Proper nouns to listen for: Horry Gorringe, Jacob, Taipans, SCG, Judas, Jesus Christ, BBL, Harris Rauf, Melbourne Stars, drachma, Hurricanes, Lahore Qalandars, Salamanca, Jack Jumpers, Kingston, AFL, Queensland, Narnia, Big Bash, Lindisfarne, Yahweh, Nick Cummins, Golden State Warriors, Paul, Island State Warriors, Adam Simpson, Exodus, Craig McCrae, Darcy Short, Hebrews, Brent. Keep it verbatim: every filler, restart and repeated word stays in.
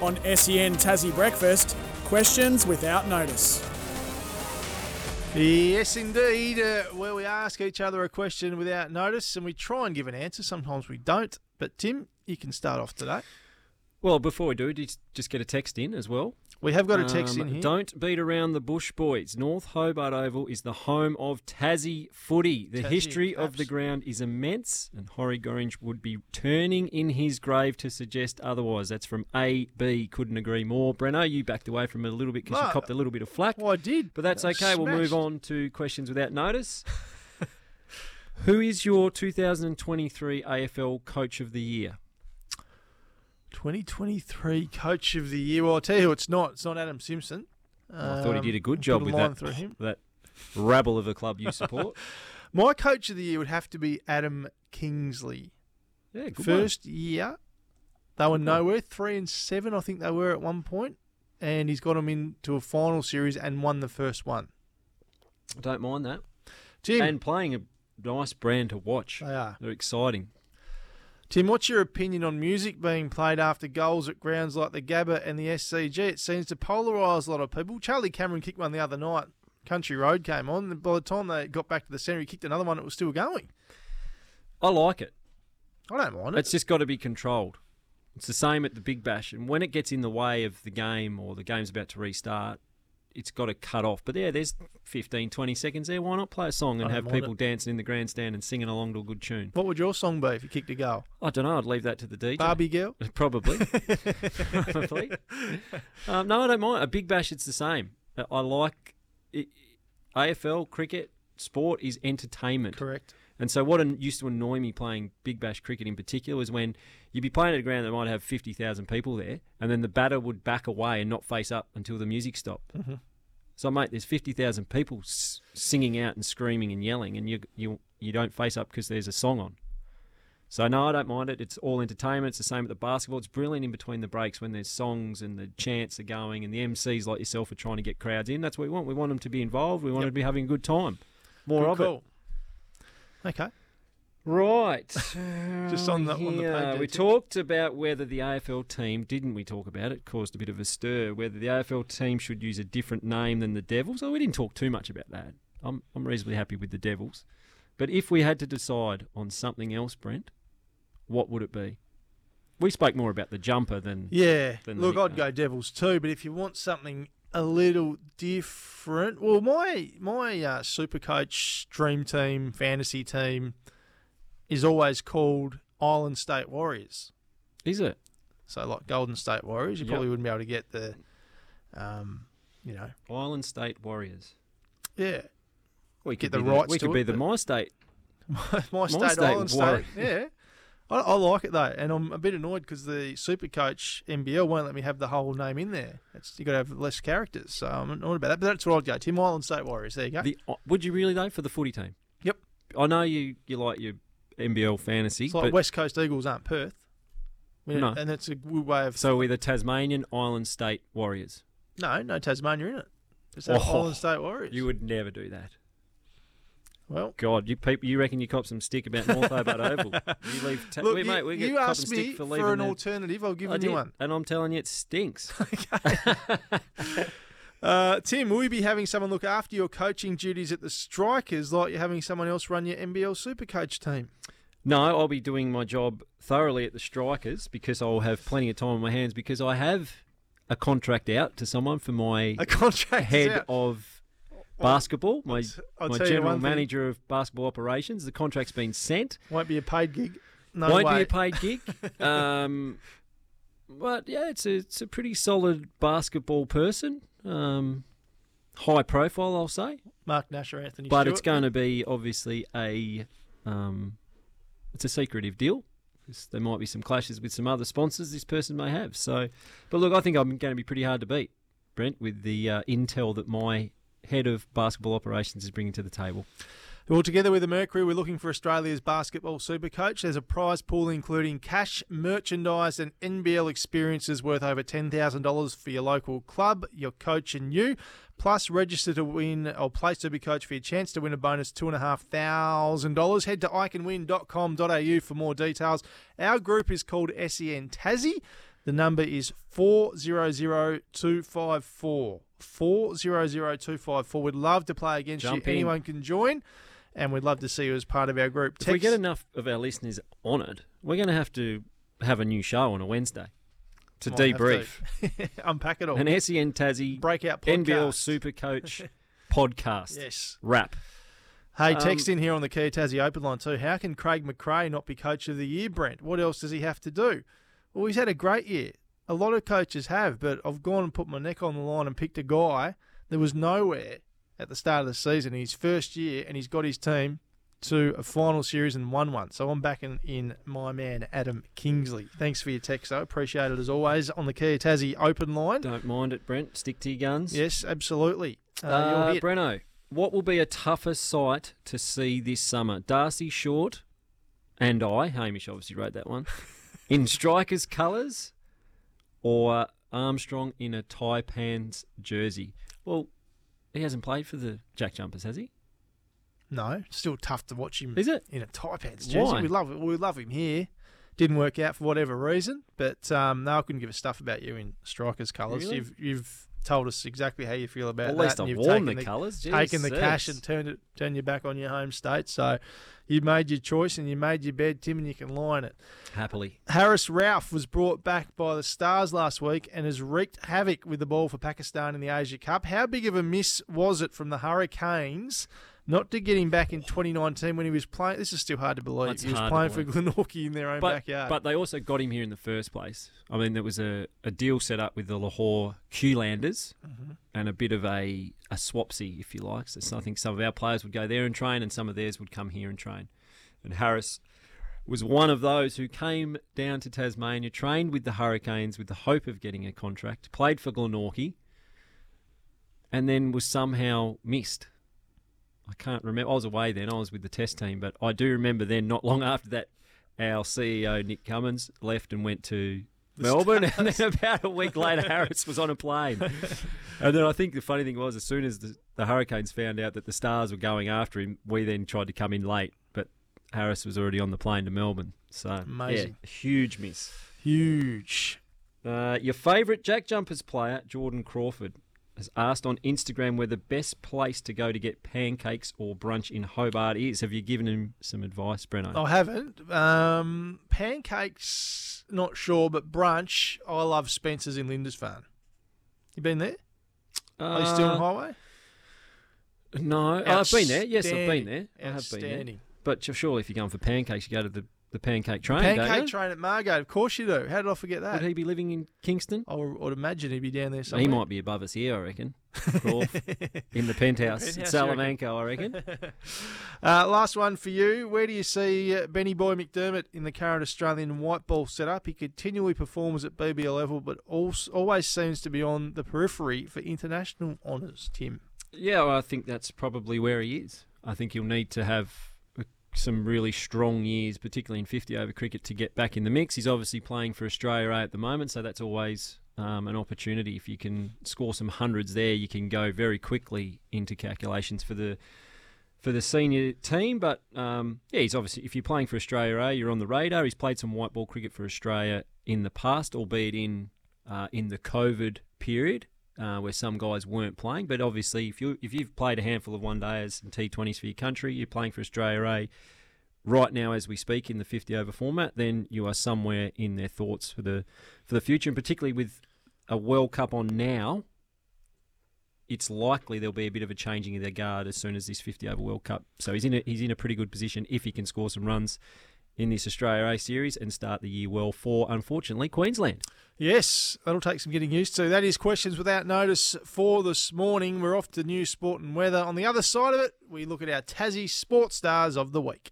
On S E N Tassie Breakfast, questions without notice. Yes, indeed, uh, where we ask each other a question without notice and we try and give an answer. Sometimes we don't. But, Tim, you can start off today. Well, before we do, just get a text in as well. We have got a text um, in here. Don't beat around the bush, boys. North Hobart Oval is the home of Tassie footy. The Tassie, history absolutely. of the ground is immense, and Horry Gorringe would be turning in his grave to suggest otherwise. That's from A B. Couldn't agree more. Breno, you backed away from it a little bit because no, you copped a little bit of flack. Well, I did. But that's okay. Smashed. We'll move on to questions without notice. Who is your two thousand twenty-three A F L Coach of the Year? twenty twenty-three Coach of the Year. Well, I'll tell you who it's not. It's not Adam Simpson. Um, I thought he did a good job a with that, him. that rabble of a club you support. My Coach of the Year would have to be Adam Kingsley. Yeah, good First one. year, they were nowhere. Three and seven, I think they were at one point, and he's got them into a final series and won the first one. I don't mind that. Tim. And playing a nice brand to watch. They are. They're exciting. Tim, what's your opinion on music being played after goals at grounds like the Gabba and the S C G? It seems to polarise a lot of people. Charlie Cameron kicked one the other night. Country Road came on. And by the time they got back to the centre, he kicked another one. It was still going. I like it. I don't mind it. It's just got to be controlled. It's the same at the Big Bash. And when it gets in the way of the game or the game's about to restart, it's got to cut off. But yeah, there's fifteen, twenty seconds there. Why not play a song and have people it. dancing in the grandstand and singing along to a good tune? What would your song be if you kicked a goal? I don't know. I'd leave that to the D J. Barbie girl? Probably. Probably. Um, no, I don't mind. A Big Bash, it's the same. I like it. A F L, cricket, sport is entertainment. Correct. And so what used to annoy me playing Big Bash cricket in particular is when you'd be playing at a ground that might have fifty thousand people there, and then the batter would back away and not face up until the music stopped. Mm-hmm. So, mate, there's fifty thousand people s- singing out and screaming and yelling, and you you you don't face up because there's a song on. So, no, I don't mind it. It's all entertainment. It's the same at the basketball. It's brilliant in between the breaks when there's songs and the chants are going and the M Cs like yourself are trying to get crowds in. That's what we want. We want them to be involved. We want yep. them to be having a good time. More good of call. it. Okay. Right. Just on the, on the page. We talked about whether the A F L team, didn't we talk about it, caused a bit of a stir, whether the A F L team should use a different name than the Devils. Oh, we didn't talk too much about that. I'm I'm reasonably happy with the Devils. But if we had to decide on something else, Brent, what would it be? We spoke more about the jumper than... Yeah. Than Look, the I'd go Devils too, but if you want something a little different. Well, my my uh, Supercoach dream team, fantasy team, is always called Island State Warriors. Is it? So, like Golden State Warriors, you yep. probably wouldn't be able to get the, um, you know, Island State Warriors. Yeah, we could get the rights. We could be the my state, my, my state, state Island Warriors. State. Yeah, I, I like it though, and I'm a bit annoyed because the Supercoach N B L won't let me have the whole name in there. It's, you got to have less characters, so I'm annoyed about that. But that's what I'd go. Tim Island State Warriors. There you go. The, would you really though for the footy team? Yep. I know you. You like your N B L fantasy. It's like but West Coast Eagles aren't Perth. We no. And that's a good way of... So we're the Tasmanian Island State Warriors. No, no Tasmania in it. It's oh, Island State Warriors. You would never do that. Well... God, you people, you reckon you cop some stick about North Hobart Oval. You leave... Ta- Look, we, you, mate, we you asked me for, for an that. alternative. I'll give I you did, one. And I'm telling you, it stinks. Okay. Uh, Tim, will you be having someone look after your coaching duties at the Strikers like you're having someone else run your N B L Supercoach team? No, I'll be doing my job thoroughly at the Strikers because I'll have plenty of time on my hands because I have a contract out to someone for my a contract head out. of basketball, my, I'll my general manager of basketball operations. The contract's been sent. Won't be a paid gig. No Won't way. be a paid gig. Um, but, yeah, it's a, it's a pretty solid basketball person. Um, high profile, I'll say. Mark Nasher, Anthony But Stewart. It's going to be obviously a um, it's a secretive deal. There might be some clashes with some other sponsors this person may have. So, but look, I think I'm going to be pretty hard to beat, Brent, with the uh, intel that my head of basketball operations is bringing to the table. Well, together with the Mercury, we're looking for Australia's basketball supercoach. There's a prize pool including cash, merchandise and N B L experiences worth over ten thousand dollars for your local club, your coach and you. Plus, register to win or place to be coach for your chance to win a bonus two thousand five hundred dollars. Head to i can win dot com dot a u for more details. Our group is called S E N Tassie. The number is four zero zero two five four. four zero zero two five four. We'd love to play against Jump you. In. Anyone can join, and we'd love to see you as part of our group. Text. If we get enough of our listeners on it, we're going to have to have a new show on a Wednesday to Might debrief. To. Unpack it all. An S E N Tassie Breakout podcast. N B L Supercoach podcast. Yes. Wrap. Hey, um, text in here on the Kia Tassie open line too. How can Craig McCrae not be Coach of the Year, Brent? What else does he have to do? Well, he's had a great year. A lot of coaches have, but I've gone and put my neck on the line and picked a guy that was nowhere at the start of the season in his first year, and he's got his team to a final series and won one. So I'm backing in my man, Adam Kingsley. Thanks for your text, though. Appreciate it as always on the Kia Tassie open line. Don't mind it, Brent. Stick to your guns. Yes, absolutely. Uh, uh, you're Breno, what will be a tougher sight to see this summer? Darcy Short and I, Hamish obviously wrote that one, in Strikers colours, or Armstrong in a Taipans jersey? Well, he hasn't played for the Jack Jumpers, has he? No, still tough to watch him. Is it? In a Taipans jersey. Why? We love we love him here. Didn't work out for whatever reason, but um, no, I couldn't give a stuff about you in Strikers colours. Really? You've you've told us exactly how you feel about well, that. At least I've worn the, the colours. Taken the cash and turned it, turned your back on your home state. So you made your choice and you made your bed, Tim, and you can lie in it. Happily. Harris Rauf was brought back by the Stars last week and has wreaked havoc with the ball for Pakistan in the Asia Cup. How big of a miss was it from the Hurricanes not to get him back in twenty nineteen when he was playing? This is still hard to believe. That's he was playing for Glenorchy in their own but, backyard. But they also got him here in the first place. I mean, there was a, a deal set up with the Lahore Qalandars mm-hmm. and a bit of a, a swapsy, if you like. So mm-hmm. I think some of our players would go there and train and some of theirs would come here and train. And Harris was one of those who came down to Tasmania, trained with the Hurricanes with the hope of getting a contract, played for Glenorchy, and then was somehow missed. I can't remember. I was away then. I was with the test team. But I do remember then, not long after that, our C E O, Nick Cummins, left and went to the Melbourne. Stars. And then about a week later, Harris was on a plane. And then I think the funny thing was, as soon as the, the Hurricanes found out that the Stars were going after him, we then tried to come in late. But Harris was already on the plane to Melbourne. So, amazing. Yeah, huge miss. Huge. Uh, your favourite Jack Jumpers player, Jordan Crawford, has asked on Instagram where the best place to go to get pancakes or brunch in Hobart is. Have you given him some advice, Breno? I haven't. Um, pancakes, not sure, but brunch, I love Spencer's in Lindisfarne. You been there? Uh, Are you still on the highway? No. I've been there. Yes, I've been there. I have been there. But surely if you're going for pancakes, you go to the The Pancake Train, Pancake Train at Margate, of course you do. How did I forget that? Would he be living in Kingston? I would imagine he'd be down there somewhere. He might be above us here, I reckon. In the penthouse in Salamanca, I reckon. uh, last one for you. Where do you see uh, Benny Boy McDermott in the current Australian white ball setup? He continually performs at B B L level, but also always seems to be on the periphery for international honours, Tim. Yeah, well, I think that's probably where he is. I think he'll need to have some really strong years, particularly in fifty over cricket, to get back in the mix. He's obviously playing for Australia A at the moment, so that's always um, an opportunity. If you can score some hundreds there, you can go very quickly into calculations for the for the senior team. But um, yeah, he's obviously, if you're playing for Australia A, you're on the radar. He's played some white ball cricket for Australia in the past, albeit in uh, in the COVID period uh, where some guys weren't playing. But obviously, if you if you've played a handful of one days and T twenties for your country, you're playing for Australia A right now as we speak in the fifty over format, then you are somewhere in their thoughts for the for the future. And particularly with a World Cup on now, it's likely there'll be a bit of a changing of their guard as soon as this fifty over World Cup. So he's in a, he's in a pretty good position if he can score some runs in this Australia A series and start the year well for, unfortunately, Queensland. Yes, that'll take some getting used to. That is Questions Without Notice for this morning. We're off to news, sport and weather. On the other side of it, we look at our Tassie sports stars of the week.